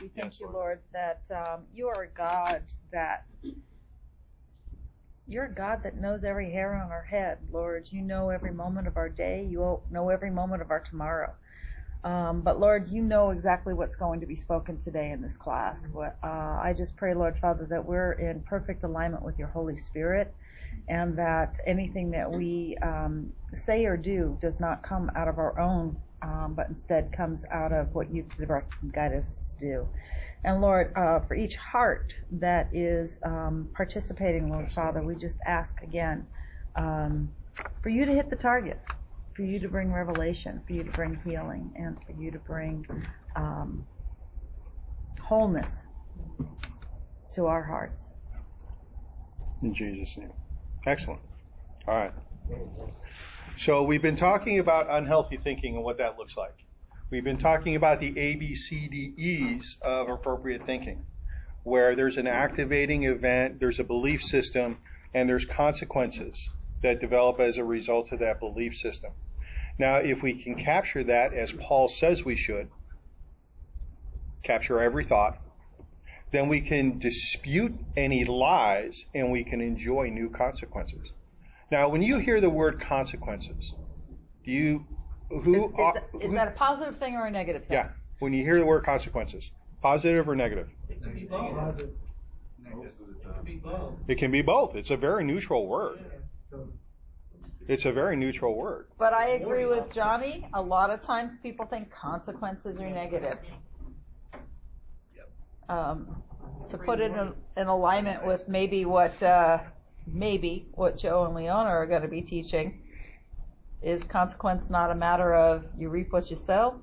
We thank you, Lord, that you are a God that knows every hair on our head, Lord. You know every moment of our day. You know every moment of our tomorrow. But, Lord, you know exactly what's going to be spoken today in this class. I just pray, Lord, Father, that we're in perfect alignment with your Holy Spirit and that anything that we say or do does not come out of our own, but instead comes out of what you direct and guide us to do. And, Lord, for each heart that is participating, Lord, Father, we just ask again for you to hit the target, for you to bring revelation, for you to bring healing, and for you to bring wholeness to our hearts. In Jesus' name. Excellent. All right. So we've been talking about unhealthy thinking and what that looks like. We've been talking about the ABCDEs of appropriate thinking, where there's an activating event, there's a belief system, and there's consequences that develop as a result of that belief system. Now, if we can capture that, as Paul says we should, capture every thought, then we can dispute any lies and we can enjoy new consequences. Now, when you hear the word consequences, is that a positive thing or a negative thing? Yeah, when you hear the word consequences, positive or negative? It can be both. It can be both. It's a very neutral word. It's a very neutral word. But I agree with Johnny. A lot of times people think consequences are negative. To put it in alignment with maybe what Joe and Leona are going to be teaching, is consequence not a matter of you reap what you sow?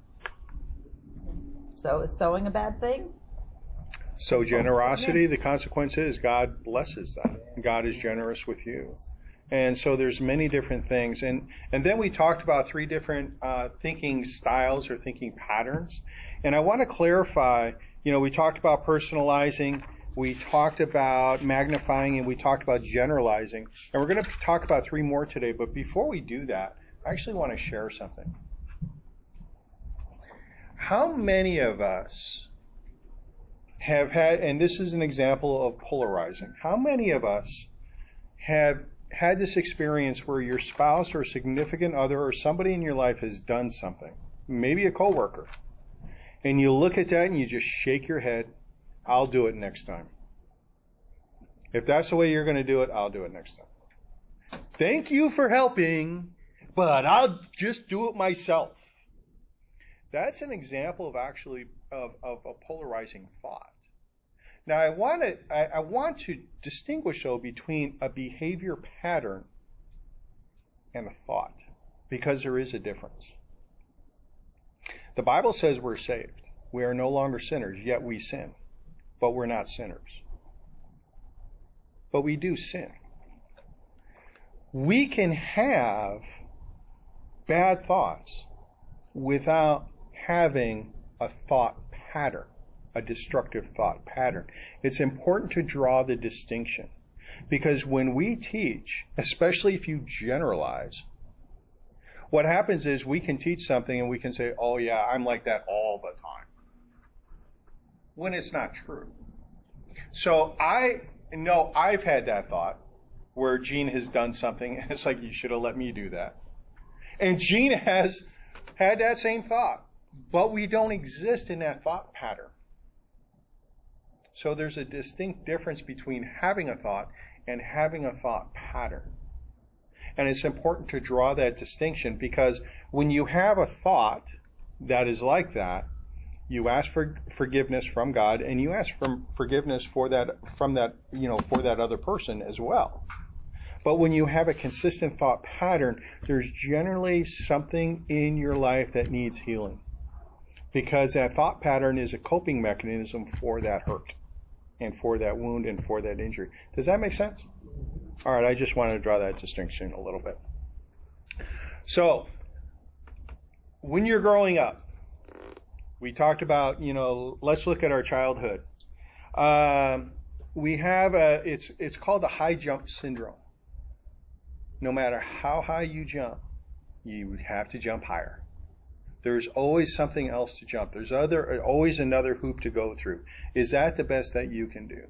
So is sowing a bad thing? So generosity, the consequence is God blesses that. God is generous with you. And so there's many different things. And then we talked about three different thinking styles or thinking patterns. And I want to clarify, we talked about personalizing, we talked about magnifying, and we talked about generalizing. And we're going to talk about three more today. But before we do that, I actually want to share something. How many of us have had, and this is an example of polarizing, how many of us have had this experience where your spouse or significant other or somebody in your life has done something, maybe a coworker, and you look at that and you just shake your head, I'll do it next time. If that's the way you're going to do it, I'll do it next time. Thank you for helping, but I'll just do it myself. That's an example of a polarizing thought. Now, I want to distinguish, though, between a behavior pattern and a thought, because there is a difference. The Bible says we're saved. We are no longer sinners, yet we sin. But we're not sinners. But we do sin. We can have bad thoughts without having a thought pattern, a destructive thought pattern. It's important to draw the distinction, because when we teach, especially if you generalize, what happens is we can teach something and we can say, oh yeah, I'm like that all the time, when it's not true. So I know I've had that thought where Gene has done something and it's like, you should have let me do that. And Gene has had that same thought, but we don't exist in that thought pattern. So there's a distinct difference between having a thought and having a thought pattern. And it's important to draw that distinction, because when you have a thought that is like that, you ask for forgiveness from God, and you ask for forgiveness for that other person as well. But when you have a consistent thought pattern, there's generally something in your life that needs healing, because that thought pattern is a coping mechanism for that hurt and for that wound and for that injury. Does that make sense? All right, I just wanted to draw that distinction a little bit. So, when you're growing up, we talked about, let's look at our childhood. We have it's called the high jump syndrome. No matter how high you jump, you have to jump higher. There's always something else to jump. There's always another hoop to go through. Is that the best that you can do?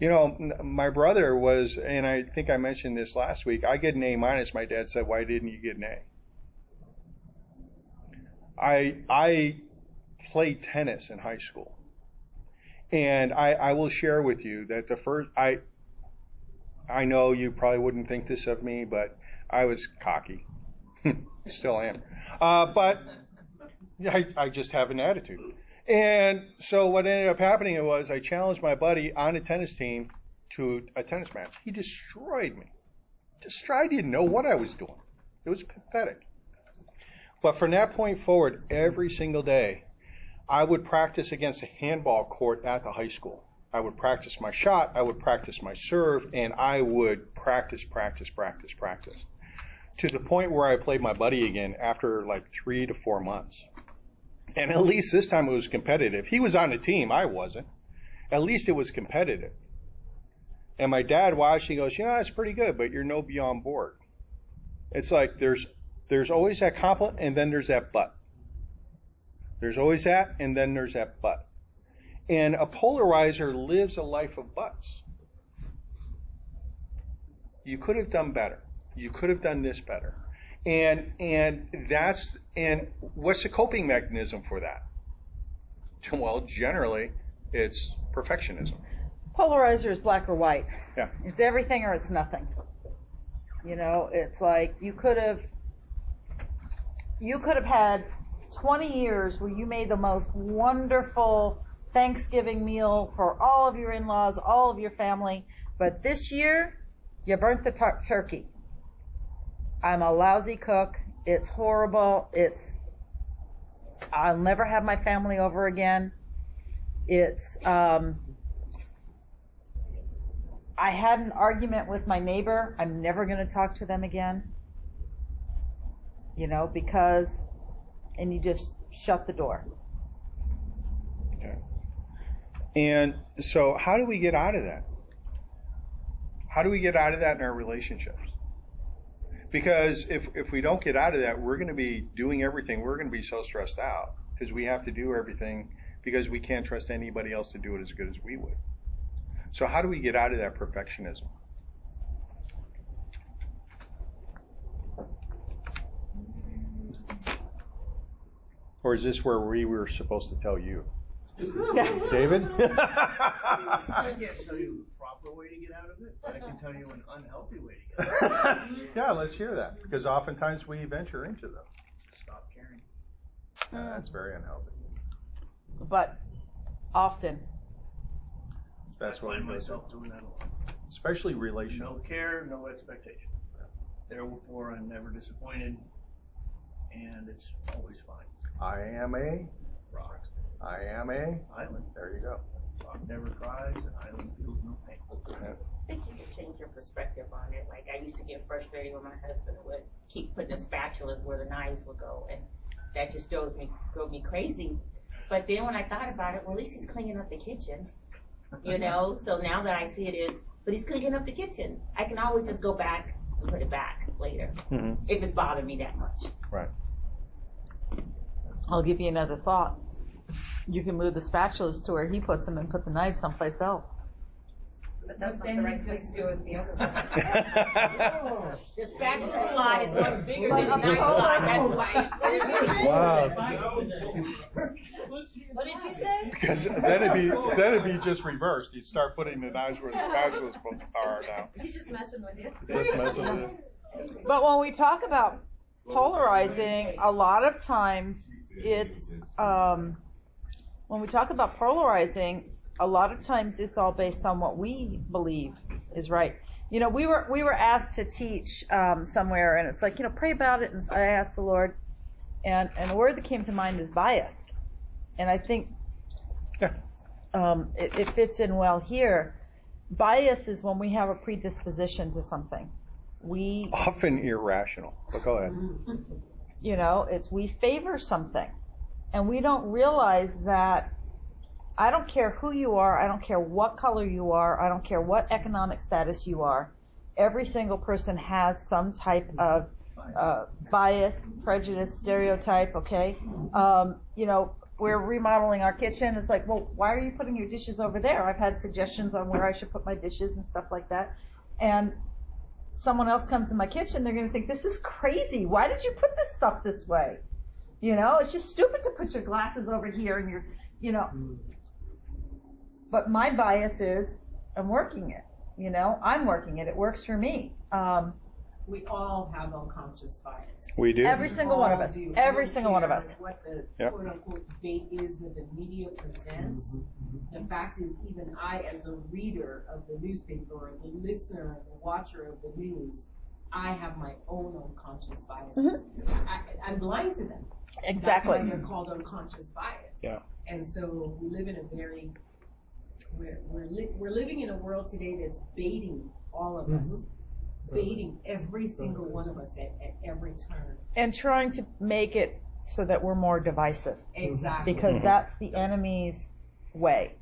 You know, my brother was, and I think I mentioned this last week, I get an A-. My dad said, why didn't you get an A? I played tennis in high school. And I will share with you that the first, I know you probably wouldn't think this of me, but I was cocky. Still am. But I just have an attitude. And so what ended up happening was I challenged my buddy on a tennis team to a tennis match. He destroyed me. I didn't know what I was doing. It was pathetic. But from that point forward, every single day, I would practice against a handball court at the high school. I would practice my shot, I would practice my serve, and I would practice. To the point where I played my buddy again after like 3 to 4 months. And at least this time it was competitive. He was on the team, I wasn't. At least it was competitive. And my dad watched, he goes, you know, that's pretty good, but you're no beyond board. It's like there's always that compliment, and then there's that but. And a polarizer lives a life of buts. You could have done better. You could have done this better. And what's the coping mechanism for that? Well, generally, it's perfectionism. Polarizer is black or white. Yeah. It's everything or it's nothing. You know, it's like you could have had 20 years where you made the most wonderful Thanksgiving meal for all of your in-laws, all of your family, but this year you burnt the turkey. I'm a lousy cook. It's horrible. I'll never have my family over again. I had an argument with my neighbor. I'm never going to talk to them again. You know, because, and you just shut the door. Okay. And so how do we get out of that? How do we get out of that in our relationships? Because if we don't get out of that, we're going to be doing everything. We're going to be so stressed out because we have to do everything because we can't trust anybody else to do it as good as we would. So how do we get out of that perfectionism? Or is this where we were supposed to tell you? David? I can't tell you the proper way to get out of it, but I can tell you an unhealthy way to get out of it. Yeah, let's hear that, because oftentimes we venture into them. Stop caring. That's very unhealthy. But often. That's what I find myself doing that a lot. Especially relational. No care, no expectation. Therefore, I'm never disappointed, and it's always fine. I am a rock. I am a island. There you go. Rock never cries, and island feels no pain. I think you can change your perspective on it. Like, I used to get frustrated when my husband would keep putting the spatulas where the knives would go, and that just drove me crazy. But then when I thought about it, well, at least he's cleaning up the kitchen, you know? So now that I see it is, but he's cleaning up the kitchen. I can always just go back and put it back later, if it bothered me that much. Right. I'll give you another thought. You can move the spatulas to where he puts them and put the knife someplace else. But that's not the right place to do it. The other one. The spatula slot is much bigger than the knife slot. That's why. Wow. What did you say? Because then it'd be just reversed. You'd start putting the knives where the spatulas are now. He's just messing with you. But when we talk about polarizing, a lot of times it's when we talk about polarizing, a lot of times it's all based on what we believe is right. You know, we were asked to teach somewhere, and it's like, you know, pray about it, and I asked the Lord, and the word that came to mind is biased. And I think it fits in well here. Bias is when we have a predisposition to something. Often irrational, but go ahead. You know, it's we favor something. And we don't realize that I don't care who you are, I don't care what color you are, I don't care what economic status you are, every single person has some type of bias, prejudice, stereotype, okay? We're remodeling our kitchen. It's like, well, why are you putting your dishes over there? I've had suggestions on where I should put my dishes and stuff like that. And someone else comes in my kitchen, they're going to think, this is crazy. Why did you put this stuff this way? You know, it's just stupid to put your glasses over here and your, you know. But my bias is I'm working it. You know, I'm working it. It works for me. We all have unconscious bias. We do. Every single one of us. Every single one of us. What the quote-unquote bait is that the media presents. The fact is, even I, as a reader of the newspaper, or the listener, or the watcher of the news, I have my own unconscious biases. I'm blind to them. Exactly. That's why they're called unconscious bias. Yeah. And so we live in a very, we're living in a world today that's baiting all of us. Baiting every single one of us at every turn. And trying to make it so that we're more divisive. Exactly. Because that's the enemy's way.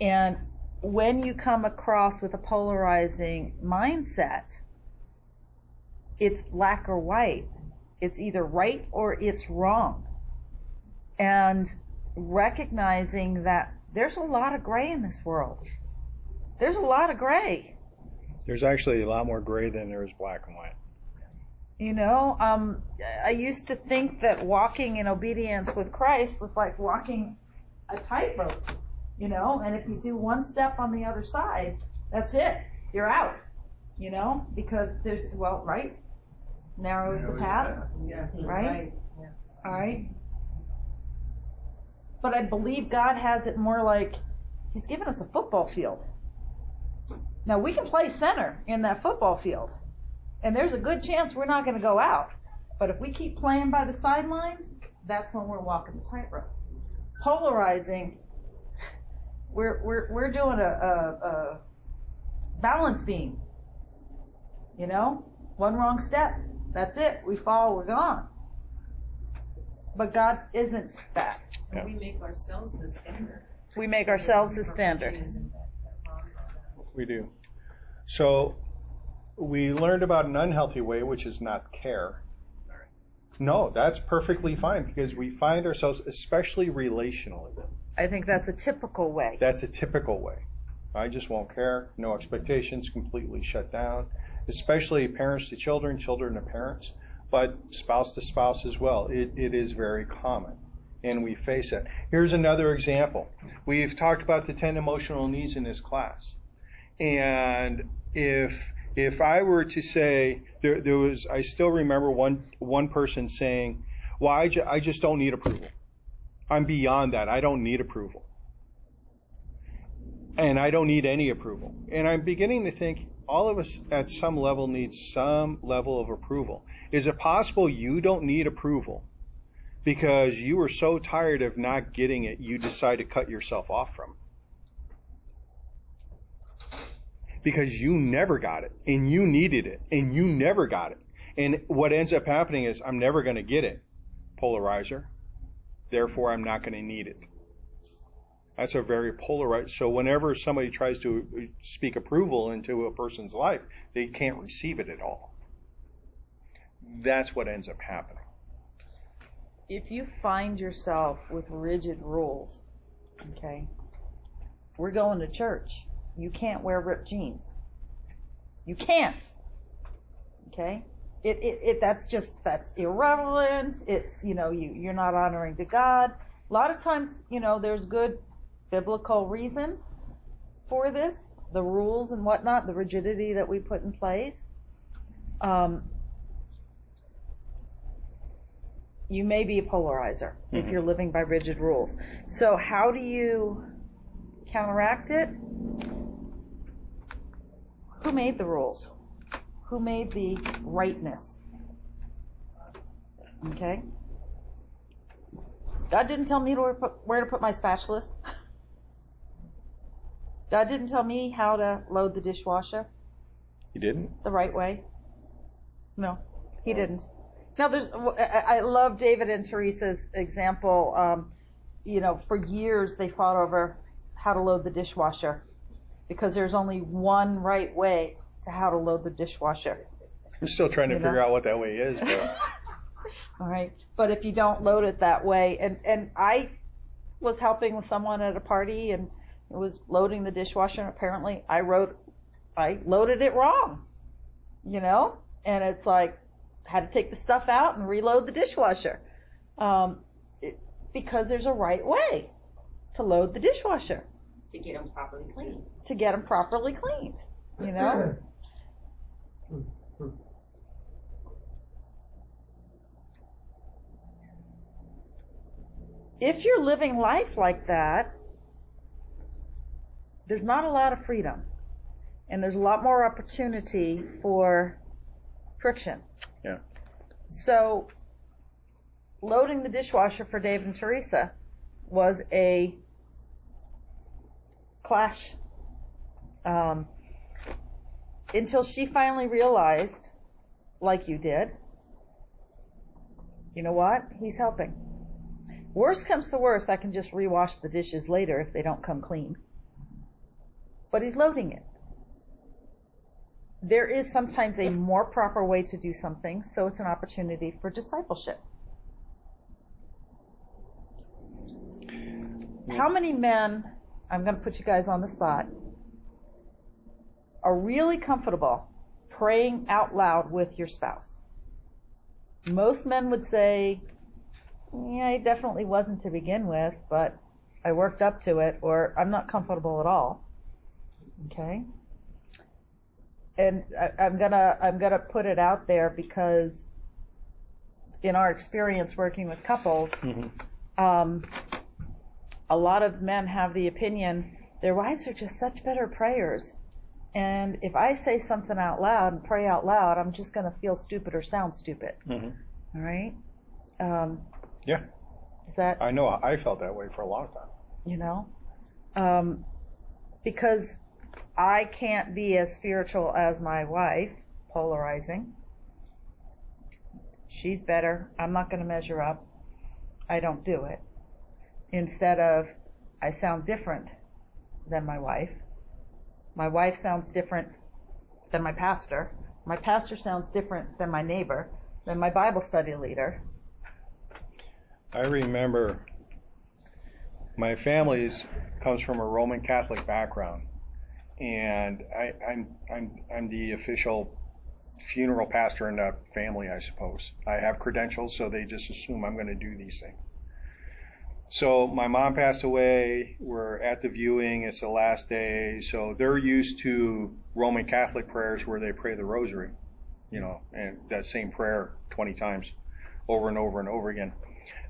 And when you come across with a polarizing mindset, it's black or white. It's either right or it's wrong. And recognizing that there's a lot of gray in this world. There's a lot of gray. There's actually a lot more gray than there is black and white. You know, I used to think that walking in obedience with Christ was like walking a tightrope, you know, and if you do one step on the other side, that's it. You're out, you know, because there's, well, right? Narrow is the path, right? All right. But I believe God has it more like He's given us a football field. Now, we can play center in that football field, and there's a good chance we're not going to go out. But if we keep playing by the sidelines, that's when we're walking the tightrope. Polarizing, we're doing a balance beam, you know? One wrong step, that's it. We fall, we're gone. But God isn't that. And we make ourselves the standard. We make ourselves the standard. We do. So we learned about an unhealthy way, which is not care. No, that's perfectly fine because we find ourselves, especially relationally. I think that's a typical way. That's a typical way. I just won't care. No expectations, completely shut down, especially parents to children, children to parents, but spouse to spouse as well. It is very common, and we face it. Here's another example. We've talked about the 10 emotional needs in this class. And if I were to say there was, I still remember one person saying, "Well, I just don't need approval. I'm beyond that. I don't need approval, and I don't need any approval." And I'm beginning to think all of us at some level need some level of approval. Is it possible you don't need approval because you were so tired of not getting it, you decide to cut yourself off from it? Because you never got it, and you needed it, and you never got it. And what ends up happening is, I'm never going to get it, polarizer. Therefore, I'm not going to need it. That's a very polarizer. So whenever somebody tries to speak approval into a person's life, they can't receive it at all. That's what ends up happening. If you find yourself with rigid rules, okay, we're going to church. You can't wear ripped jeans. You can't. Okay? That's irrelevant. It's, you know, you're not honoring to God. A lot of times, you know, there's good biblical reasons for this, the rules and whatnot, the rigidity that we put in place. You may be a polarizer if you're living by rigid rules. So how do you counteract it? Who made the rules? Who made the rightness? Okay? God didn't tell me where to put my spatulas. God didn't tell me how to load the dishwasher. He didn't? The right way. No, he didn't. Now, I love David and Teresa's example. For years they fought over how to load the dishwasher, because there's only one right way to how to load the dishwasher. I'm still trying to figure out what that way is. But. All right. But if you don't load it that way, and I was helping with someone at a party and it was loading the dishwasher, and apparently I loaded it wrong, and it's like, had to take the stuff out and reload the dishwasher. Because there's a right way to load the dishwasher. To get them properly cleaned. If you're living life like that, there's not a lot of freedom. And there's a lot more opportunity for friction. Yeah. So loading the dishwasher for Dave and Teresa was a clash until she finally realized, like you did, you know what? He's helping. Worst comes to worst, I can just rewash the dishes later if they don't come clean. But he's loading it. There is sometimes a more proper way to do something, so it's an opportunity for discipleship. How many men, I'm going to put you guys on the spot, are really comfortable praying out loud with your spouse? Most men would say, yeah, I definitely wasn't to begin with, but I worked up to it, or I'm not comfortable at all. Okay? And I'm gonna put it out there because in our experience working with couples, a lot of men have the opinion their wives are just such better prayers, and if I say something out loud and pray out loud, I'm just gonna feel stupid or sound stupid. All right? Yeah. Is that? I know. I felt that way for a long time. Because I can't be as spiritual as my wife, polarizing. She's better. I'm not going to measure up. I don't do it. Instead of, I sound different than my wife. My wife sounds different than my pastor. My pastor sounds different than my neighbor, than my Bible study leader. I remember my family comes from a Roman Catholic background. And I'm the official funeral pastor in the family, I suppose. I have credentials, so they just assume I'm going to do these things. So my mom passed away. We're at the viewing. It's the last day. So they're used to Roman Catholic prayers where they pray the rosary, and that same prayer 20 times over and over and over again.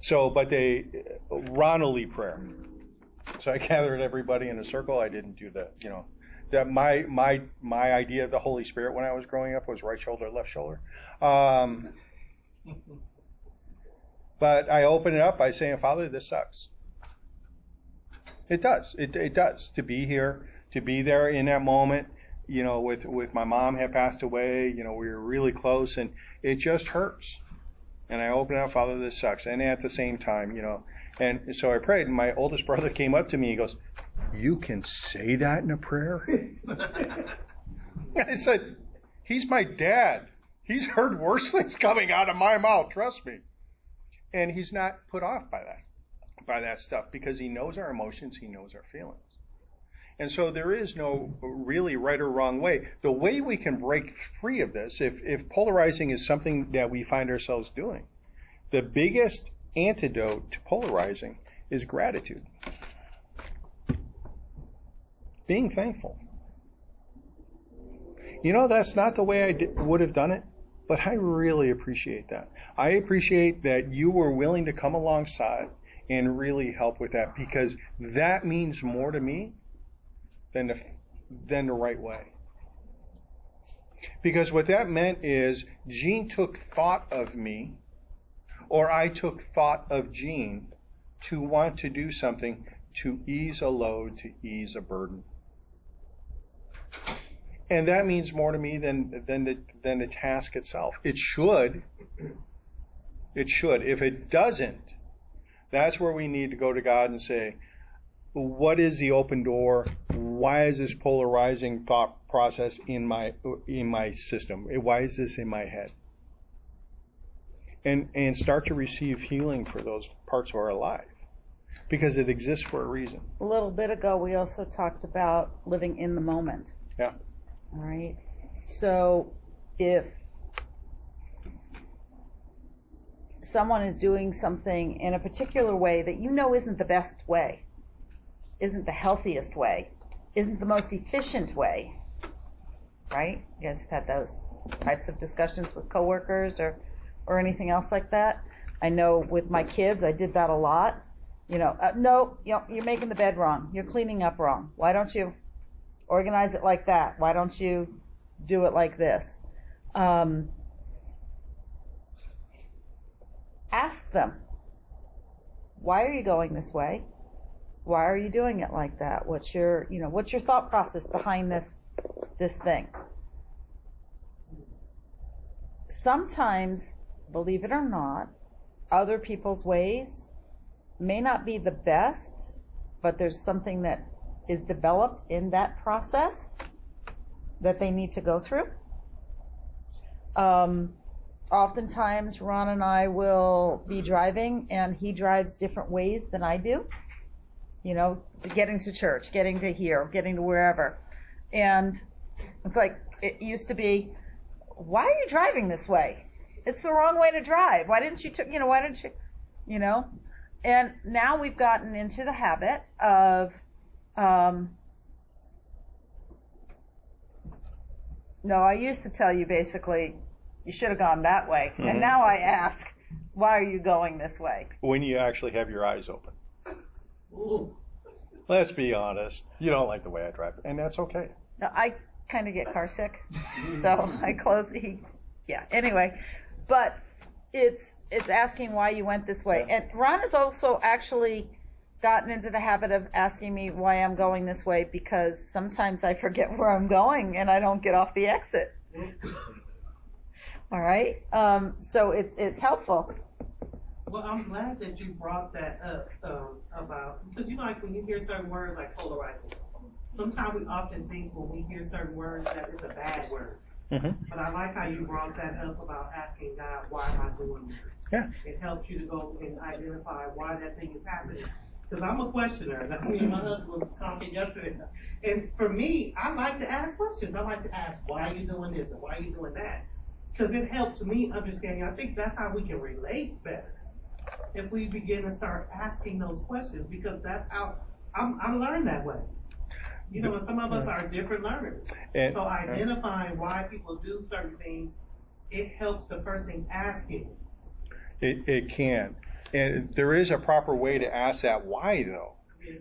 So, but they, Ronelli prayer. So I gathered everybody in a circle. I didn't do that, That my idea of the Holy Spirit when I was growing up was right shoulder, left shoulder. But I open it up by saying, Father, this sucks. It does. It does. To be here, to be there in that moment, with my mom had passed away, we were really close, and it just hurts. And I open it up, Father, this sucks. And at the same time, and so I prayed, and my oldest brother came up to me, he goes, you can say that in a prayer? I said, he's my dad. He's heard worse things coming out of my mouth, trust me. And he's not put off by that stuff, because he knows our emotions, he knows our feelings. And so there is no really right or wrong way. The way we can break free of this, if polarizing is something that we find ourselves doing, the biggest antidote to polarizing is gratitude. Being thankful. That's not the way I would have done it, but I really appreciate that. I appreciate that you were willing to come alongside and really help with that, because that means more to me than the right way. Because what that meant is Gene took thought of me, or I took thought of Gene to want to do something to ease a load, to ease a burden. And that means more to me than the task itself. It should. It should. If it doesn't, that's where we need to go to God and say, what is the open door? Why is this polarizing thought process in my system? Why is this in my head? And start to receive healing for those parts who are alive, because it exists for a reason. A little bit ago, we also talked about living in the moment. Yeah. All right. So if someone is doing something in a particular way that you know isn't the best way, isn't the healthiest way, isn't the most efficient way, right? You guys have had those types of discussions with coworkers or anything else like that. I know with my kids, I did that a lot. You know, no, you're making the bed wrong. You're cleaning up wrong. Why don't you organize it like that? Why don't you do it like this? Ask them, why are you going this way? Why are you doing it like that? What's your thought process behind this thing? Sometimes, believe it or not, other people's ways may not be the best, but there's something that is developed in that process that they need to go through. Oftentimes, Ron and I will be driving, and he drives different ways than I do, you know, getting to church, getting to here, getting to wherever. And it's like, it used to be, why are you driving this way? It's the wrong way to drive. Why didn't you? And now we've gotten into the habit of, I used to tell you basically, you should have gone that way. Mm-hmm. And now I ask, why are you going this way? When you actually have your eyes open. Ooh. Let's be honest. You don't like the way I drive, and that's okay. Now, I kind of get car sick, so I close. Anyway, but it's asking why you went this way. Yeah. And Ron has also actually gotten into the habit of asking me why I'm going this way, because sometimes I forget where I'm going and I don't get off the exit. All right. So it's helpful. Well, I'm glad that you brought that up about, because when you hear certain words like polarizing, sometimes we often think when we hear certain words that it's a bad word. Mm-hmm. But I like how you brought that up about asking God, why am I doing this? Yeah. It helps you to go and identify why that thing is happening. Because I'm a questioner. That's me and my husband were talking yesterday. And for me, I like to ask questions. I like to ask, why are you doing this and why are you doing that? Because it helps me understand. I think that's how we can relate better, if we begin to start asking those questions, because that's how I learn that way. You know, some of us are different learners. So identifying why people do certain things, it helps the person asking. It can. And there is a proper way to ask that why, though.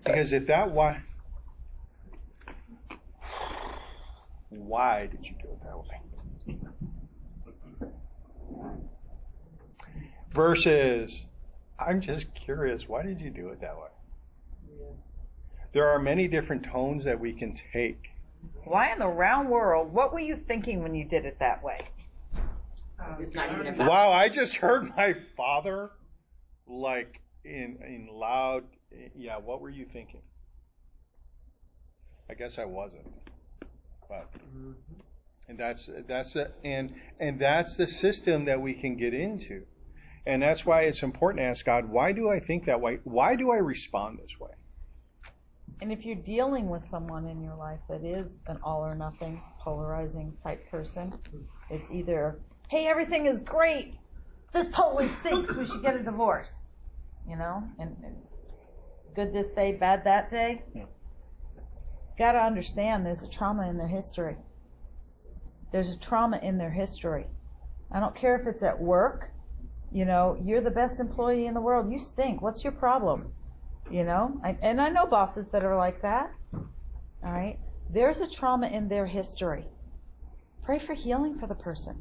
Because if that why did you do it that way? Versus, I'm just curious, why did you do it that way? Yeah. There are many different tones that we can take. Why in the round world, what were you thinking when you did it that way? It's not even about. Wow, I just heard my father, like, in loud, yeah, what were you thinking? I guess I wasn't. But... Mm-hmm. And that's the system that we can get into, and that's why it's important to ask God, why do I think that way? Why do I respond this way? And if you're dealing with someone in your life that is an all or nothing, polarizing type person, it's either, hey, everything is great, this totally sinks, we should get a divorce, and good this day, bad that day. Yeah. Got to understand there's a trauma in their history. There's a trauma in their history. I don't care if it's at work. You're the best employee in the world. You stink. What's your problem? And I know bosses that are like that. All right. There's a trauma in their history. Pray for healing for the person.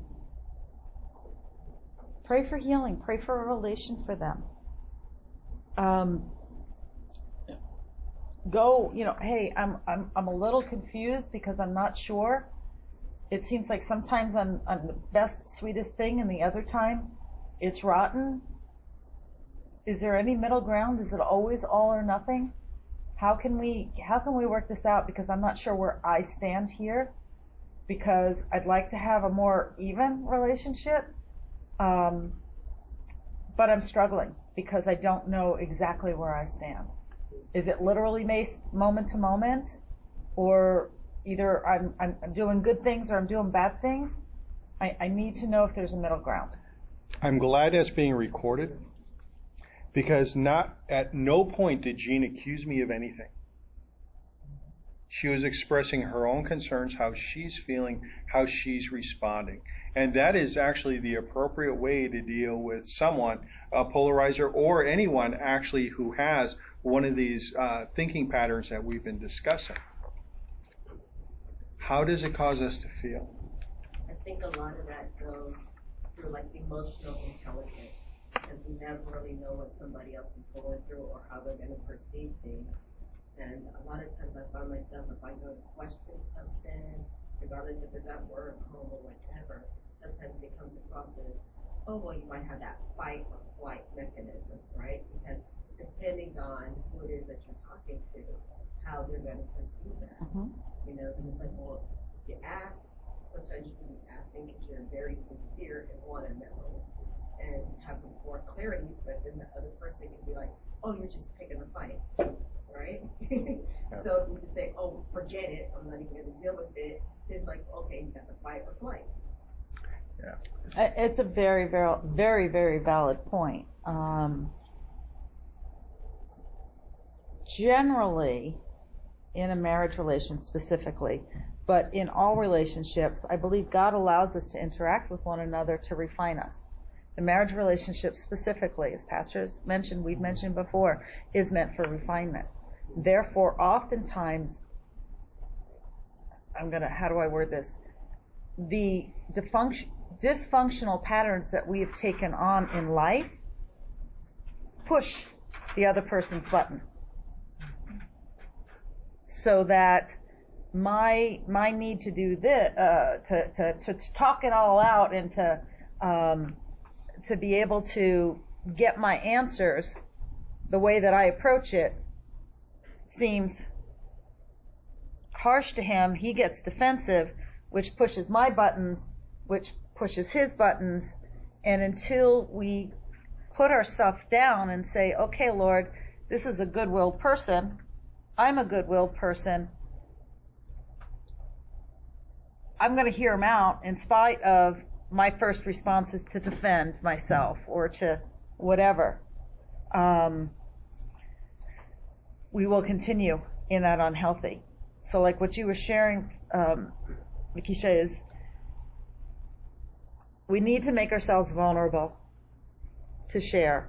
Pray for healing. Pray for a relation for them. Hey, I'm a little confused because I'm not sure. It seems like sometimes I'm the best, sweetest thing, and the other time it's rotten. Is there any middle ground? Is it always all or nothing? How can we work this out? Because I'm not sure where I stand here, because I'd like to have a more even relationship, but I'm struggling because I don't know exactly where I stand. Is it literally moment to moment, or either I'm doing good things or I'm doing bad things? I need to know if there's a middle ground. I'm glad that's being recorded, because at no point did Jean accuse me of anything. She was expressing her own concerns, how she's feeling, how she's responding. And that is actually the appropriate way to deal with someone, a polarizer, or anyone actually who has one of these thinking patterns that we've been discussing. How does it cause us to feel? I think a lot of that goes through like emotional intelligence, because we never really know what somebody else is going through or how they're going to perceive things. And a lot of times I find myself, if I go to question something, regardless if it's at work, home, or whatever, sometimes it comes across as, oh, well, you might have that fight or flight mechanism, right? Because depending on who it is that you're talking to, how they're going to perceive that. Mm-hmm. You know, and it's like, well, if you ask, sometimes you can be asking because you're very sincere and want to know and have more clarity, but then the other person can be like, oh, you're just picking a fight, right? So you can say, oh, forget it, I'm not even going to deal with it. It's like, okay, you got the fight or flight. Yeah. It's a very, very, very, very valid point. Generally, in a marriage relation specifically, but in all relationships, I believe God allows us to interact with one another to refine us. The marriage relationship specifically, as pastors mentioned, we've mentioned before, is meant for refinement. Therefore, oftentimes, how do I word this? The dysfunctional patterns that we have taken on in life push the other person's button. So that my need to do this, to talk it all out and to be able to get my answers the way that I approach it seems harsh to him. He gets defensive, which pushes my buttons, which pushes his buttons. And until we put ourselves down and say, okay, Lord, this is a good-willed person. I'm a good-willed person. I'm going to hear him out in spite of my first response is to defend myself or to whatever. We will continue in that unhealthy. So like what you were sharing, Makisha, is we need to make ourselves vulnerable to share.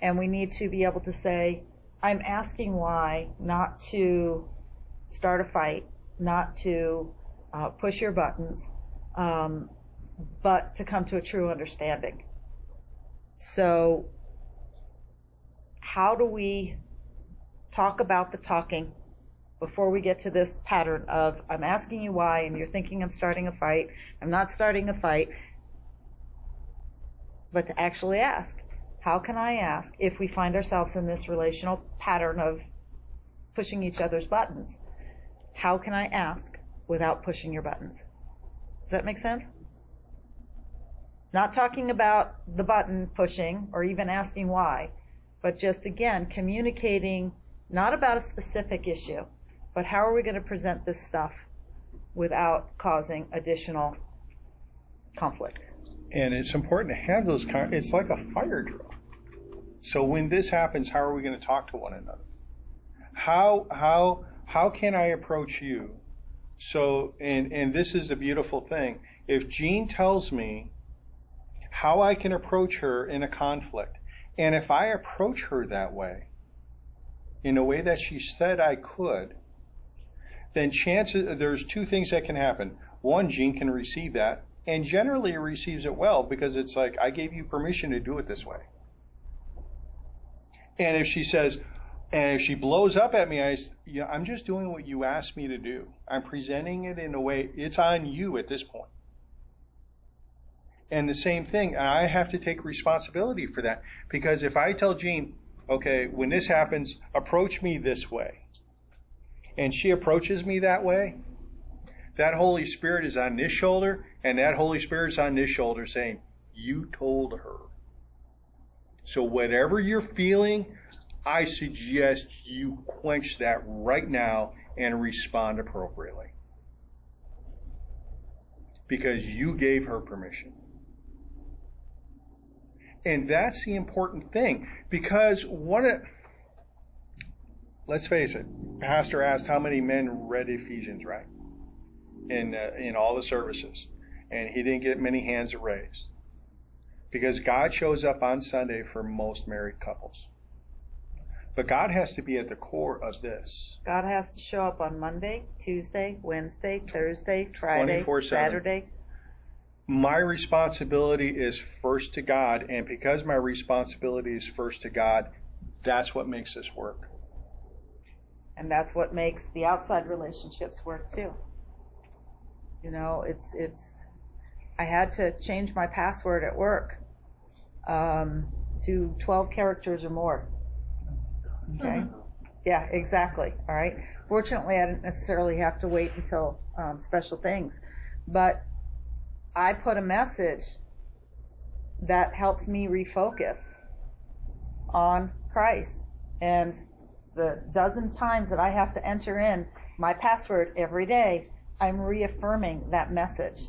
And we need to be able to say, I'm asking why, not to start a fight, not to push your buttons, but to come to a true understanding. So how do we talk about the talking before we get to this pattern of I'm asking you why and you're thinking I'm starting a fight. I'm not starting a fight, but to actually ask. How can I ask if we find ourselves in this relational pattern of pushing each other's buttons? How can I ask without pushing your buttons? Does that make sense? Not talking about the button pushing or even asking why, but just, again, communicating not about a specific issue, but how are we going to present this stuff without causing additional conflict? And it's important to have those it's like a fire drill. So when this happens, how are we going to talk to one another? How can I approach you? So, and this is the beautiful thing. If Jean tells me how I can approach her in a conflict. And if I approach her that way, in a way that she said I could, then there's two things that can happen. One, Jean can receive that, and generally receives it well, because it's like, I gave you permission to do it this way. And if she blows up at me, I'm just doing what you asked me to do. I'm presenting it in a way, it's on you at this point. And the same thing, I have to take responsibility for that. Because if I tell Jean, okay, when this happens, approach me this way. And she approaches me that way. That Holy Spirit is on this shoulder, and that Holy Spirit is on this shoulder saying, you told her. So whatever you're feeling, I suggest you quench that right now and respond appropriately. Because you gave her permission. And that's the important thing. Because let's face it, Pastor asked how many men read Ephesians, right? In all the services. And he didn't get many hands raised. Because God shows up on Sunday for most married couples. But God has to be at the core of this. God has to show up on Monday, Tuesday, Wednesday, Thursday, Friday, 24/7. Saturday. My responsibility is first to God, and because my responsibility is first to God, that's what makes this work. And that's what makes the outside relationships work too. You know, it's. I had to change my password at work to 12 characters or more. Okay. Yeah, exactly. All right. Fortunately, I didn't necessarily have to wait until special things, but I put a message that helps me refocus on Christ. And the dozen times that I have to enter in my password every day, I'm reaffirming that message.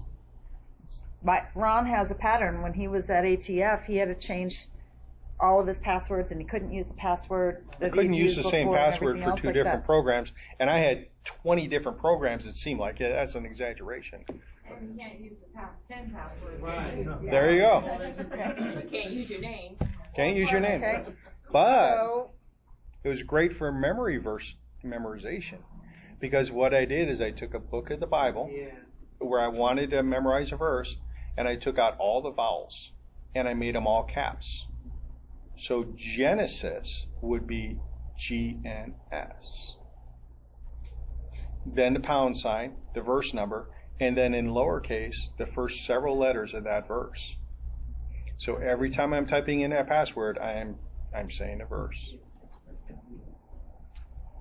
Ron has a pattern. When he was at ATF, he had to change all of his passwords, and he couldn't use the password. He couldn't use the same password for two different programs, and I had 20 different programs. It seemed like that's an exaggeration. And you can't use the past 10 passwords. Right. There you go. You can't use your name. Can't use your name. Okay. But it was great for memory verse memorization, because what I did is I took a book of the Bible where I wanted to memorize a verse, and I took out all the vowels and I made them all caps. So Genesis would be GNS. Then the pound sign, the verse number, and then in lowercase, the first several letters of that verse. So every time I'm typing in that password, I'm saying a verse.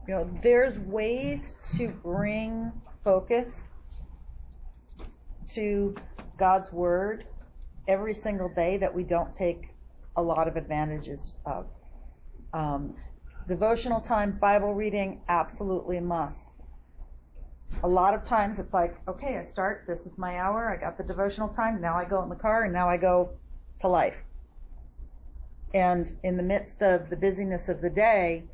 You know, there's ways to bring focus to God's Word every single day that we don't take a lot of advantages of. Devotional time, Bible reading, absolutely must. A lot of times it's like, okay, I start, this is my hour, I got the devotional time, now I go in the car, and now I go to life. And in the midst of the busyness of the day,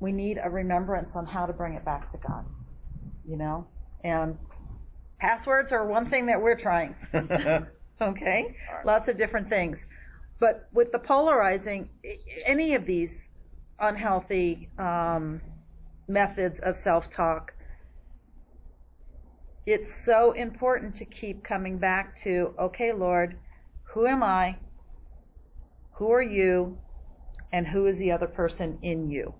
we need a remembrance on how to bring it back to God, you know? And passwords are one thing that we're trying. Okay? Lots of different things. But with the polarizing, any of these unhealthy methods of self-talk, it's so important to keep coming back to, okay, Lord, who am I? Who are you? And who is the other person in you?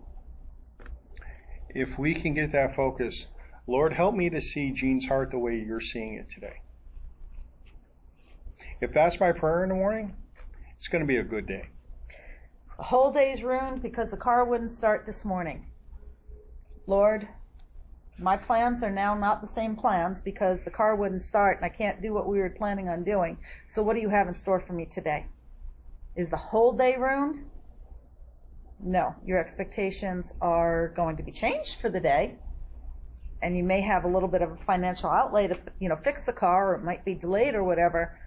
If we can get that focus, Lord, help me to see Jean's heart the way you're seeing it today. If that's my prayer in the morning, it's going to be a good day. The whole day's ruined because the car wouldn't start this morning. Lord, my plans are now not the same plans because the car wouldn't start and I can't do what we were planning on doing. So what do you have in store for me today? Is the whole day ruined? No. Your expectations are going to be changed for the day. And you may have a little bit of a financial outlay to, you know, fix the car, or it might be delayed or whatever.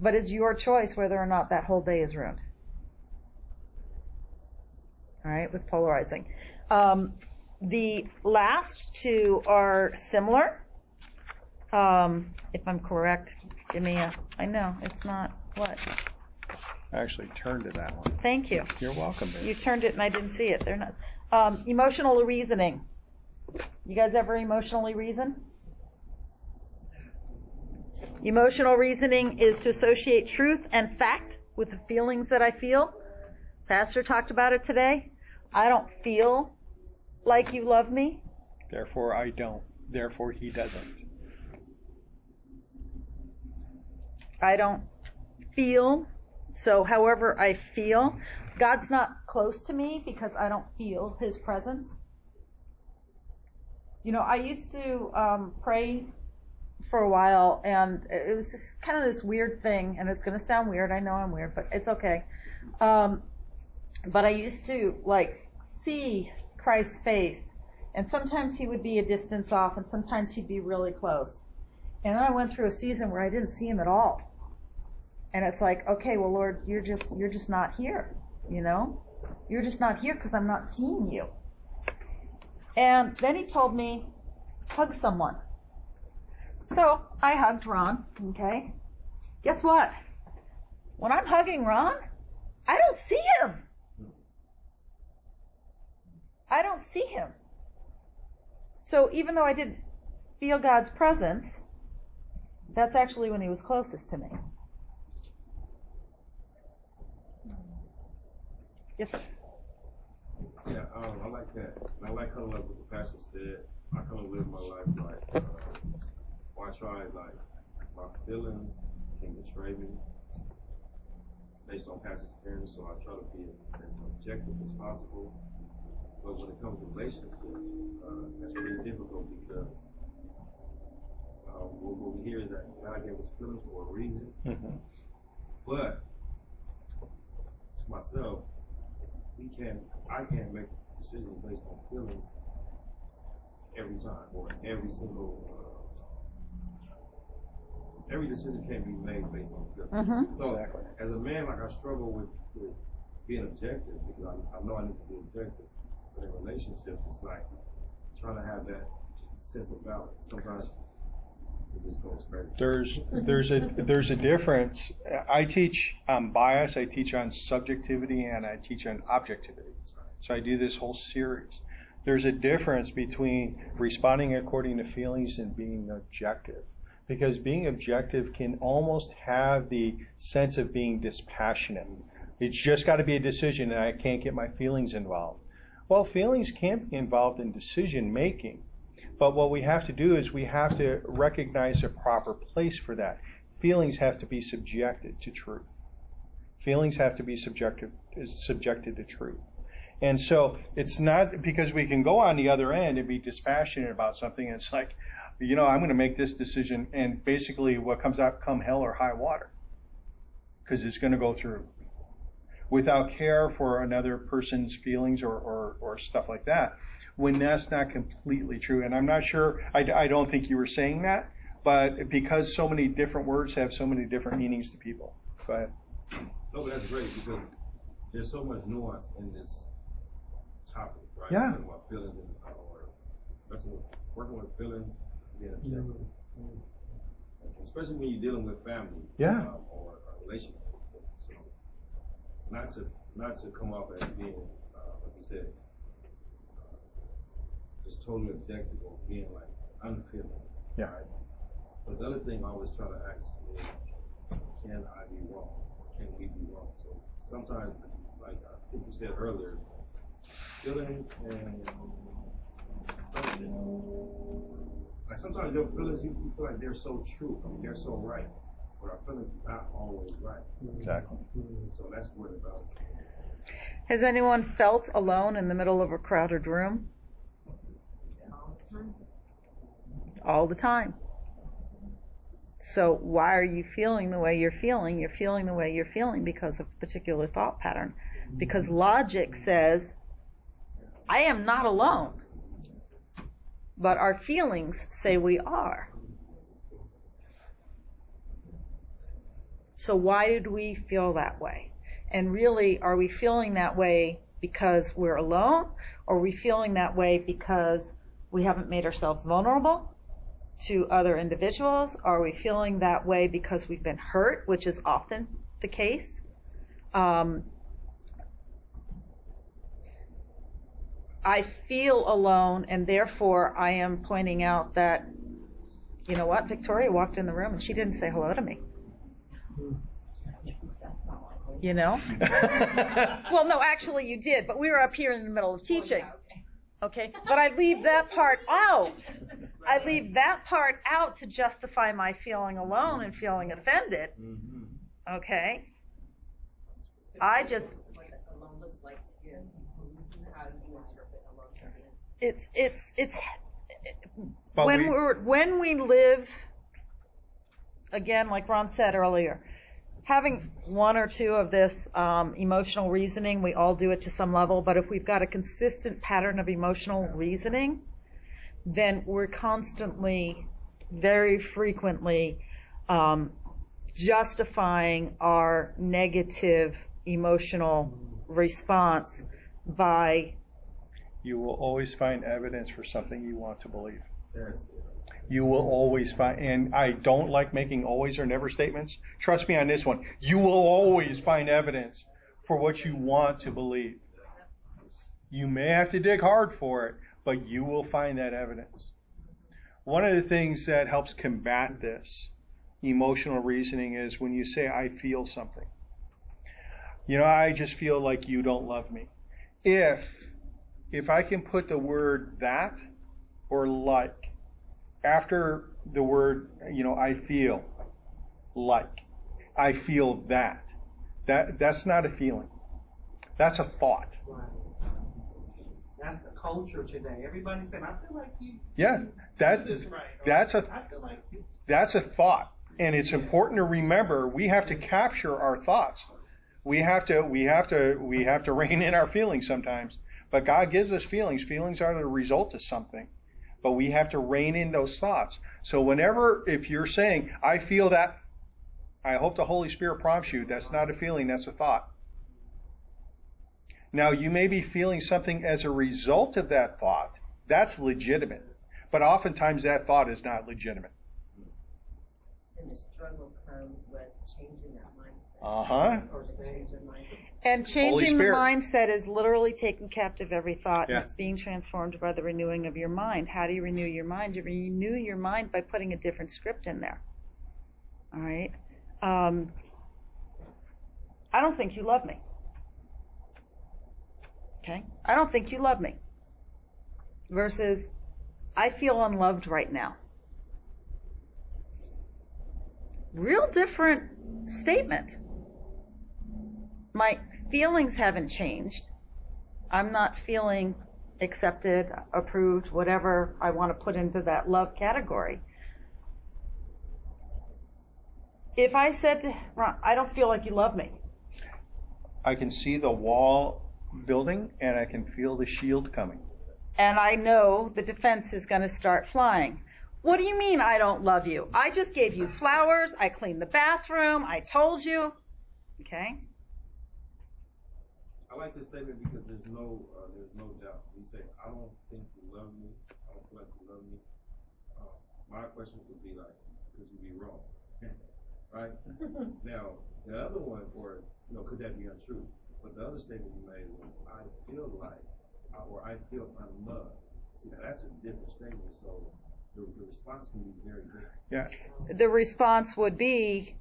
But it's your choice whether or not that whole day is ruined. All right, with polarizing. The last two are similar. If I'm correct, give me a... I know, it's not what? I actually turned to that one. Thank you. You're welcome, babe. You turned it and I didn't see it. They're not. Emotional reasoning. You guys ever emotionally reason? Emotional reasoning is to associate truth and fact with the feelings that I feel. Pastor talked about it today. I don't feel like you love me. Therefore I don't. Therefore he doesn't. I don't feel. So however I feel. God's not close to me because I don't feel his presence. You know, I used to pray for a while, and it was kind of this weird thing, and it's going to sound weird. I know I'm weird, but it's okay. But I used to, like, see Christ's face, and sometimes he would be a distance off, and sometimes he'd be really close. And I went through a season where I didn't see him at all. And it's like, okay, well, Lord, you're just not here, you know? You're just not here because I'm not seeing you. And then he told me, hug someone. So I hugged Ron, okay? Guess what? When I'm hugging Ron, I don't see him. I don't see him. So even though I didn't feel God's presence, that's actually when he was closest to me. Yes, sir. Yeah, I like that. I like kind of like what the pastor said. I kind of live my life like, I try, like, my feelings can betray me based on past experience, so I try to be as objective as possible. But when it comes to relationships, that's really difficult because what we hear is that God gave us feelings for a reason. Mm-hmm. But to myself, I can't make decisions based on feelings every time or every single. Every decision can't be made based on feelings. Mm-hmm. So, exactly. As a man, like, I struggle with being objective because I know I need to be objective. But in relationships, it's like trying to have that sense of balance. Sometimes it just goes crazy. There's a difference. I teach on bias, I teach on subjectivity, and I teach on objectivity. So I do this whole series. There's a difference between responding according to feelings and being objective. Because being objective can almost have the sense of being dispassionate. It's just got to be a decision, and I can't get my feelings involved. Well, feelings can be involved in decision making, but what we have to do is we have to recognize a proper place for that. Feelings have to be subjected to truth. Feelings have to be subjected to truth. And so it's not because we can go on the other end and be dispassionate about something. It's like, you know, I'm going to make this decision, and basically what comes out, come hell or high water, because it's going to go through without care for another person's feelings or stuff like that, when that's not completely true. And I'm not sure, I don't think you were saying that, but because so many different words have so many different meanings to people. Go ahead. No, but that's great, because there's so much nuance in this topic, right? Yeah. About feelings or working with feelings. Yeah, definitely. Especially when you're dealing with family, yeah, or relationships. So not to come off as being, like you said, just totally objective or being like unfeeling. Yeah. Right? But the other thing I always try to ask is, can I be wrong? Can we be wrong? So sometimes, like I think you said earlier, feelings and something. Like sometimes your feelings, you feel like they're so true, I mean, they're so right, but our feelings are not always right. Exactly. So that's where the balance is. Has anyone felt alone in the middle of a crowded room? All the time. So why are you feeling the way you're feeling? You're feeling the way you're feeling because of a particular thought pattern. Because logic says, I am not alone. But our feelings say we are. So why did we feel that way? And really, are we feeling that way because we're alone? Or are we feeling that way because we haven't made ourselves vulnerable to other individuals? Are we feeling that way because we've been hurt, which is often the case? I feel alone, and therefore I am pointing out that, you know what, Victoria walked in the room and she didn't say hello to me. You know? Well, no, actually you did, but we were up here in the middle of teaching. Okay? But I leave that part out. I leave that part out to justify my feeling alone and feeling offended. Okay? I just... those like to give? How you interpret a long term? When we live, again, like Ron said earlier, having one or two of this emotional reasoning, we all do it to some level, but if we've got a consistent pattern of emotional reasoning, then we're constantly, very frequently, justifying our negative emotional response by... You will always find evidence for something you want to believe. Yes. You will always find, and I don't like making always or never statements. Trust me on this one. You will always find evidence for what you want to believe. You may have to dig hard for it, but you will find that evidence. One of the things that helps combat this emotional reasoning is when you say, I feel something. You know, I just feel like you don't love me. If I can put the word that or like after the word, you know, I feel like, I feel that. That's not a feeling. That's a thought. Right. That's the culture today. Everybody's saying, I feel like you. Yeah, that's a thought, and it's important to remember we have to capture our thoughts. We have to rein in our feelings sometimes. But God gives us feelings. Feelings are the result of something. But we have to rein in those thoughts. So if you're saying, I feel that, I hope the Holy Spirit prompts you. That's not a feeling, that's a thought. Now, you may be feeling something as a result of that thought. That's legitimate. But oftentimes that thought is not legitimate. And the struggle comes with changing that mindset. Uh-huh. Or changing the mindset. And changing the mindset is literally taking captive every thought, and it's being transformed by the renewing of your mind. How do you renew your mind? You renew your mind by putting a different script in there. All right? I don't think you love me. Okay? I don't think you love me. Versus, I feel unloved right now. Real different statement. My feelings haven't changed. I'm not feeling accepted, approved, whatever I want to put into that love category. If I said, Ron, I don't feel like you love me. I can see the wall building and I can feel the shield coming. And I know the defense is going to start flying. What do you mean I don't love you? I just gave you flowers. I cleaned the bathroom. I told you. Okay? I like this statement because there's no doubt. You say, I don't think you love me. I don't feel like you love me. My question would be like, could you be wrong? Right? Now, the other one, or, you know, could that be untrue? But the other statement you made was, I feel like, or I feel unloved. See, now that's a different statement, so the response can be very different. Yeah. The response would be,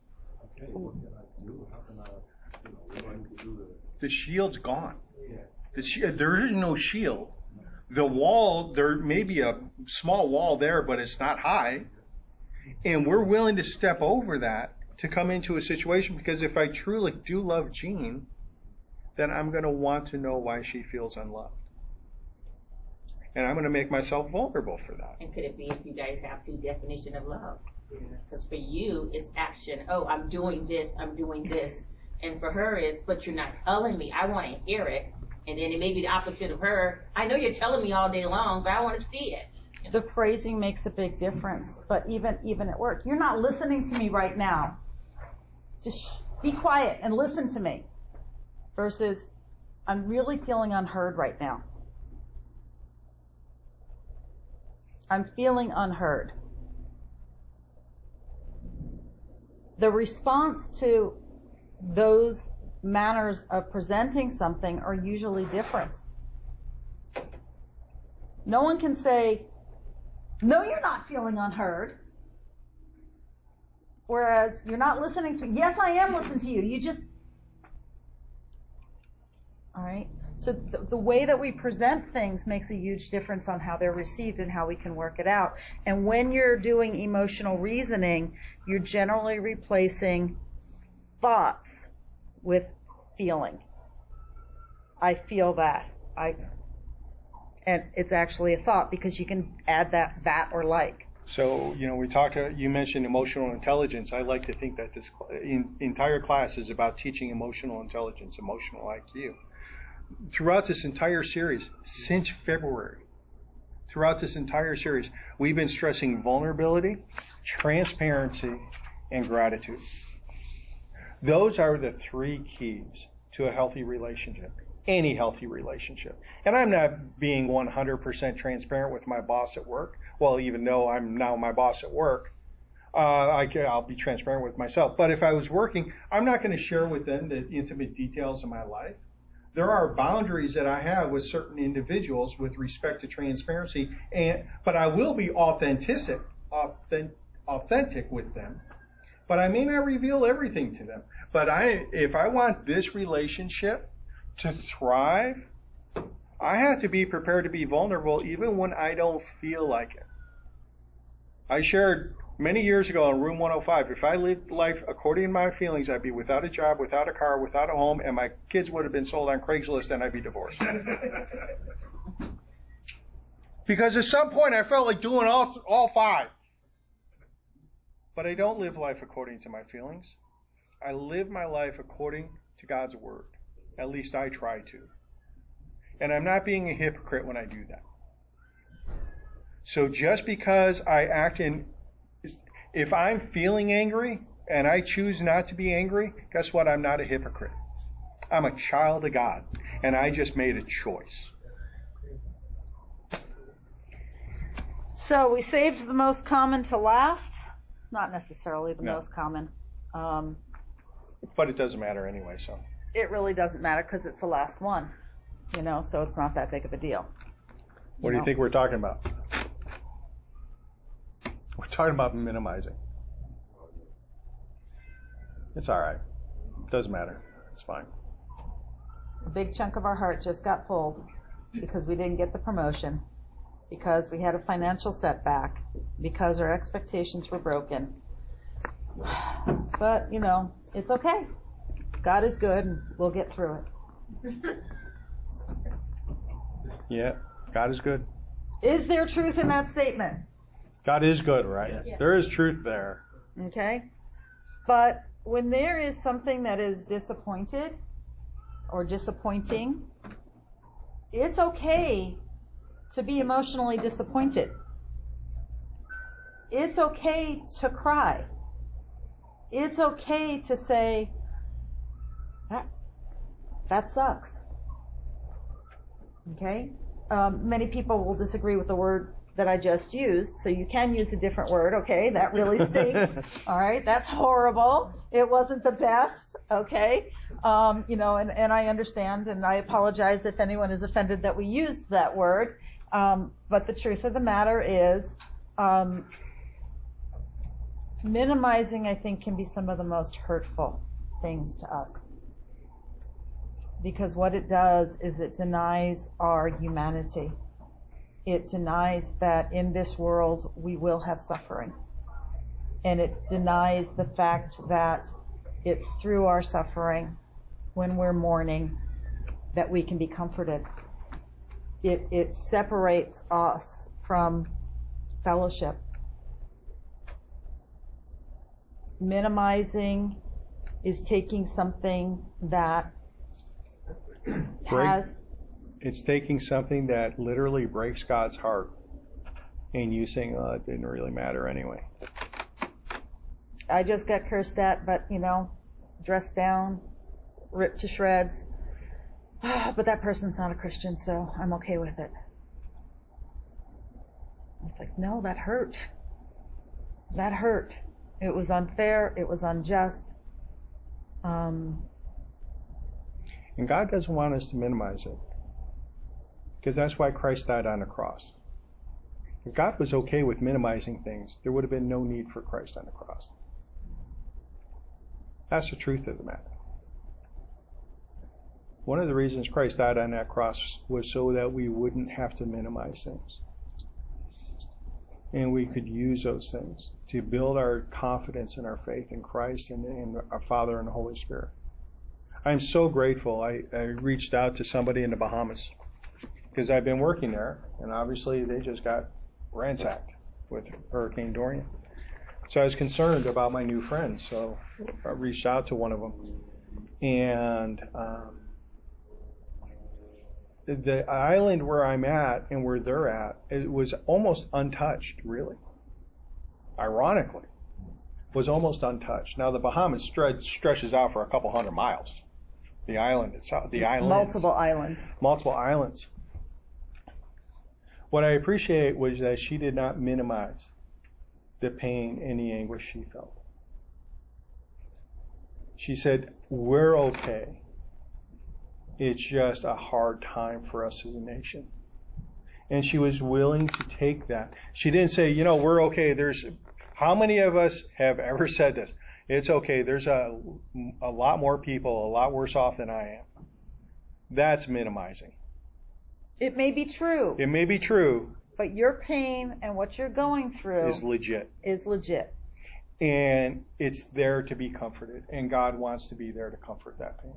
okay, what can I do? How can I, you know, what do I need to do to... The shield's gone. There is no shield. The wall, there may be a small wall there, but it's not high. And we're willing to step over that to come into a situation, because if I truly do love Jean, then I'm going to want to know why she feels unloved. And I'm going to make myself vulnerable for that. And could it be if you guys have two definitions of love? Because for you, it's action. Oh, I'm doing this, I'm doing this. And for her is, but you're not telling me. I want to hear it. And then it may be the opposite of her. I know you're telling me all day long, but I want to see it. The phrasing makes a big difference, but even at work. You're not listening to me right now. Just be quiet and listen to me. Versus, I'm really feeling unheard right now. I'm feeling unheard. The response to those manners of presenting something are usually different. No one can say, no, you're not feeling unheard. Whereas you're not listening to me. Yes, I am listening to you. You just... All right. So the way that we present things makes a huge difference on how they're received and how we can work it out. And when you're doing emotional reasoning, you're generally replacing thoughts with feeling. I feel that. And it's actually a thought, because you can add that or like. So, we talked. You mentioned emotional intelligence. I like to think that this entire class is about teaching emotional intelligence, emotional IQ. Throughout this entire series, since February, we've been stressing vulnerability, transparency, and gratitude. Those are the three keys to a healthy relationship, any healthy relationship. And I'm not being 100% transparent with my boss at work. Well, even though I'm now my boss at work, I'll be transparent with myself. But if I was working, I'm not going to share with them the intimate details of my life. There are boundaries that I have with certain individuals with respect to transparency, but I will be authentic with them. But I may not reveal everything to them. But if I want this relationship to thrive, I have to be prepared to be vulnerable even when I don't feel like it. I shared many years ago in Room 105, if I lived life according to my feelings, I'd be without a job, without a car, without a home, and my kids would have been sold on Craigslist, and I'd be divorced. Because at some point I felt like doing all five. But I don't live life according to my feelings. I live my life according to God's word. At least I try to. And I'm not being a hypocrite when I do that. So just because I act if I'm feeling angry and I choose not to be angry, guess what? I'm not a hypocrite. I'm a child of God. And I just made a choice. So we saved the most common to last. Not necessarily the most common. But it doesn't matter anyway, so. It really doesn't matter because it's the last one, so it's not that big of a deal. What do you think we're talking about? We're talking about minimizing. It's all right. It doesn't matter. It's fine. A big chunk of our heart just got pulled because we didn't get the promotion, because we had a financial setback, because our expectations were broken. But, it's okay. God is good, and we'll get through it. Yeah, God is good. Is there truth in that statement? God is good, right? Yes. There is truth there. Okay. But when there is something that is disappointed or disappointing, it's okay to be emotionally disappointed. It's okay to cry. It's okay to say, that sucks. Okay? Many people will disagree with the word that I just used, so you can use a different word. Okay? That really stinks. All right? That's horrible. It wasn't the best. Okay? And I understand, and I apologize if anyone is offended that we used that word. But the truth of the matter is, minimizing, I think, can be some of the most hurtful things to us. Because what it does is it denies our humanity. It denies that in this world we will have suffering. And it denies the fact that it's through our suffering, when we're mourning, that we can be comforted. It separates us from fellowship. Minimizing is taking something that it's taking something that literally breaks God's heart, and you saying, "Oh, it didn't really matter anyway." I just got cursed at, but dressed down, ripped to shreds. But that person's not a Christian, so I'm okay with it. It's like, no, that hurt. That hurt. It was unfair. It was unjust. And God doesn't want us to minimize it. Because that's why Christ died on the cross. If God was okay with minimizing things, there would have been no need for Christ on the cross. That's the truth of the matter. One of the reasons Christ died on that cross was so that we wouldn't have to minimize things. And we could use those things to build our confidence and our faith in Christ and in our Father and the Holy Spirit. I'm so grateful I reached out to somebody in the Bahamas, because I've been working there, and obviously they just got ransacked with Hurricane Dorian. So I was concerned about my new friends, so I reached out to one of them. And the island where I'm at and where they're at, it was almost untouched, really. Ironically, was almost untouched. Now, the Bahamas stretches out for a couple 100 miles, the island itself. Multiple islands. What I appreciate was that she did not minimize the pain and the anguish she felt. She said, "We're okay. It's just a hard time for us as a nation." And she was willing to take that. She didn't say, you know, we're okay. There's, how many of us have ever said this? It's okay. There's a lot more people, a lot worse off than I am. That's minimizing. It may be true. It may be true. But your pain and what you're going through is legit. Is legit. And it's there to be comforted. And God wants to be there to comfort that pain.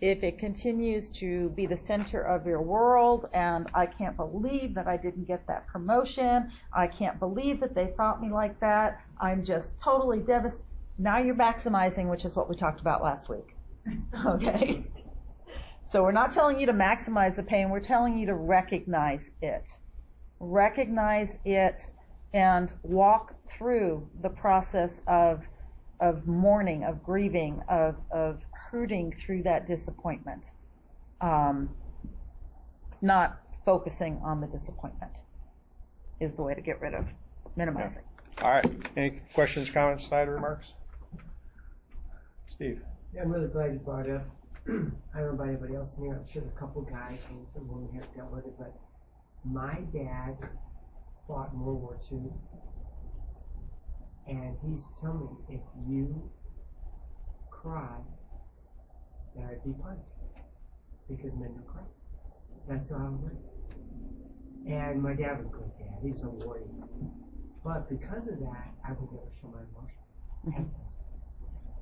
If it continues to be the center of your world, and I can't believe that I didn't get that promotion, I can't believe that they thought me like that, I'm just totally devastated. Now you're maximizing, which is what we talked about last week. Okay? So we're not telling you to maximize the pain, we're telling you to recognize it. Recognize it and walk through the process of mourning, of grieving, of hurting through that disappointment, not focusing on the disappointment is the way to get rid of minimizing. Yeah. All right. Any questions, comments, side remarks? Steve. Yeah, I'm really glad you brought it up. I don't know about anybody else in here. I'm sure the couple guys and some women have dealt with it, but my dad fought in World War II. And he's telling me, if you cry, then I'd be punished. Because men don't cry. That's how I went. And my dad was a good dad. He was a warrior. But because of that, I would never show my emotions.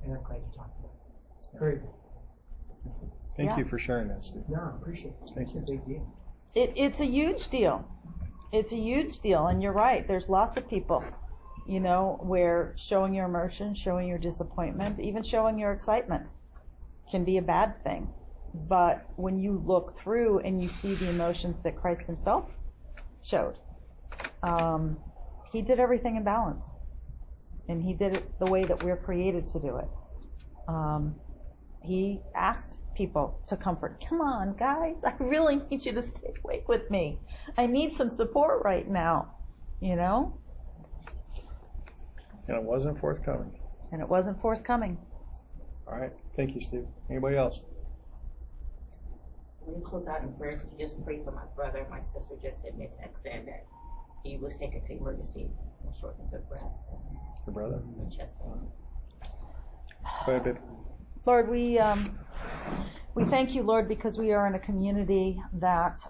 And I'm glad you talked about it. Very good. Thank you for sharing that, Steve. No, I appreciate it. Thank you. It's a big deal. It's a huge deal. It's a huge deal. And you're right. There's lots of people, you know, where showing your emotion, showing your disappointment, even showing your excitement can be a bad thing. But when you look through and you see the emotions that Christ himself showed, he did everything in balance. And he did it the way that we're created to do it. He asked people to comfort. Come on, guys, I really need you to stay awake with me. I need some support right now, you know? And it wasn't forthcoming. All right. Thank you, Steve. Anybody else? When you close out in prayer, could you just pray for my brother? My sister just sent me a text saying that he was taken to emergency on shortness of breath. Your brother? And chest pain. Go ahead, babe. Lord, we thank you, Lord, because we are in a community that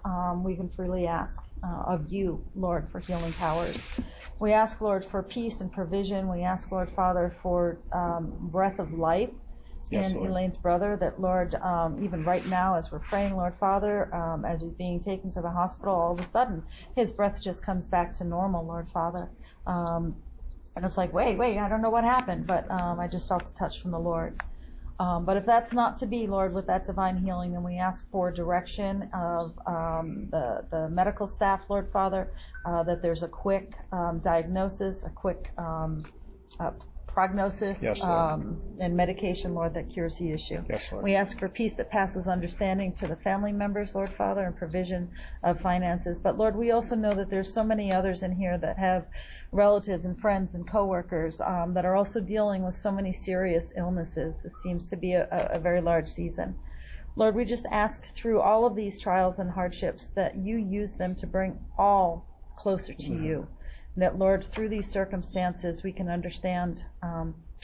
we can freely ask of you, Lord, for healing powers. We ask, Lord, for peace and provision. We ask, Lord, Father, for breath of life in Elaine's brother, that, Lord, even right now as we're praying, Lord, Father, as he's being taken to the hospital, all of a sudden his breath just comes back to normal, Lord, Father. And it's like, wait, I don't know what happened, but I just felt a touch from the Lord. But if that's not to be, Lord, with that divine healing, then we ask for direction of the medical staff, Lord Father, that there's a quick diagnosis, a quick prognosis, and medication, Lord, that cures the issue. Yes, Lord. We ask for peace that passes understanding to the family members, Lord Father, and provision of finances. But, Lord, we also know that there's so many others in here that have relatives and friends and coworkers that are also dealing with so many serious illnesses. It seems to be a very large season. Lord, we just ask through all of these trials and hardships that you use them to bring all closer to you. That, Lord, through these circumstances, we can understand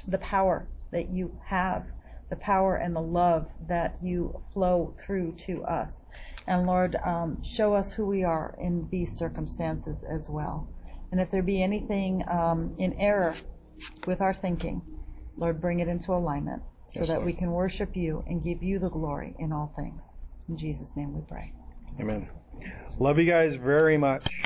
the power that you have, the power and the love that you flow through to us. And, Lord, show us who we are in these circumstances as well. And if there be anything in error with our thinking, Lord, bring it into alignment. so yes, that Lord, we can worship you and give you the glory in all things. In Jesus' name we pray. Amen. Love you guys very much.